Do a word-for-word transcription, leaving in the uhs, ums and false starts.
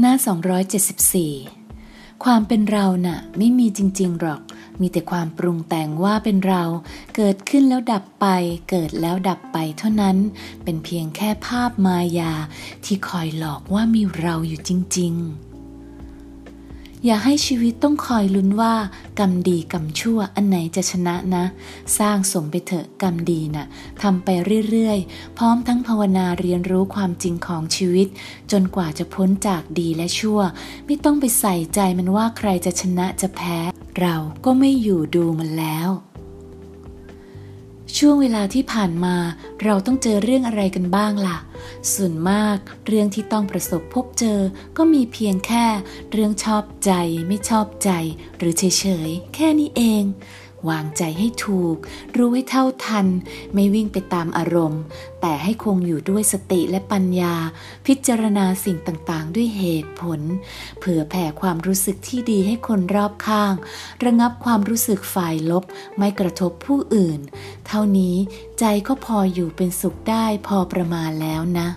หน้าสองร้อยเจ็ดสิบสี่ความเป็นเราน่ะไม่มีจริงๆหรอกมีแต่ความปรุงแต่งว่าเป็นเราเกิดขึ้นแล้วดับไปเกิดแล้วดับไปเท่านั้นเป็นเพียงแค่ภาพมายาที่คอยหลอกว่ามีเราอยู่จริงๆอย่าให้ชีวิตต้องคอยลุ้นว่ากรรมดีกรรมชั่วอันไหนจะชนะนะสร้างสมไปเถอะกรรมดีน่ะทำไปเรื่อยๆพร้อมทั้งภาวนาเรียนรู้ความจริงของชีวิตจนกว่าจะพ้นจากดีและชั่วไม่ต้องไปใส่ใจมันว่าใครจะชนะจะแพ้เราก็ไม่อยู่ดูมันแล้วช่วงเวลาที่ผ่านมาเราต้องเจอเรื่องอะไรกันบ้างล่ะส่วนมากเรื่องที่ต้องประสบพบเจอก็มีเพียงแค่เรื่องชอบใจไม่ชอบใจหรือเฉยๆแค่นี้เองวางใจให้ถูกรู้ให้เท่าทันไม่วิ่งไปตามอารมณ์แต่ให้คงอยู่ด้วยสติและปัญญาพิจารณาสิ่งต่างๆด้วยเหตุผลเผื่อแผ่ความรู้สึกที่ดีให้คนรอบข้างระงับความรู้สึกฝ่ายลบไม่กระทบผู้อื่นเท่านี้ใจก็พออยู่เป็นสุขได้พอประมาณแล้วนะ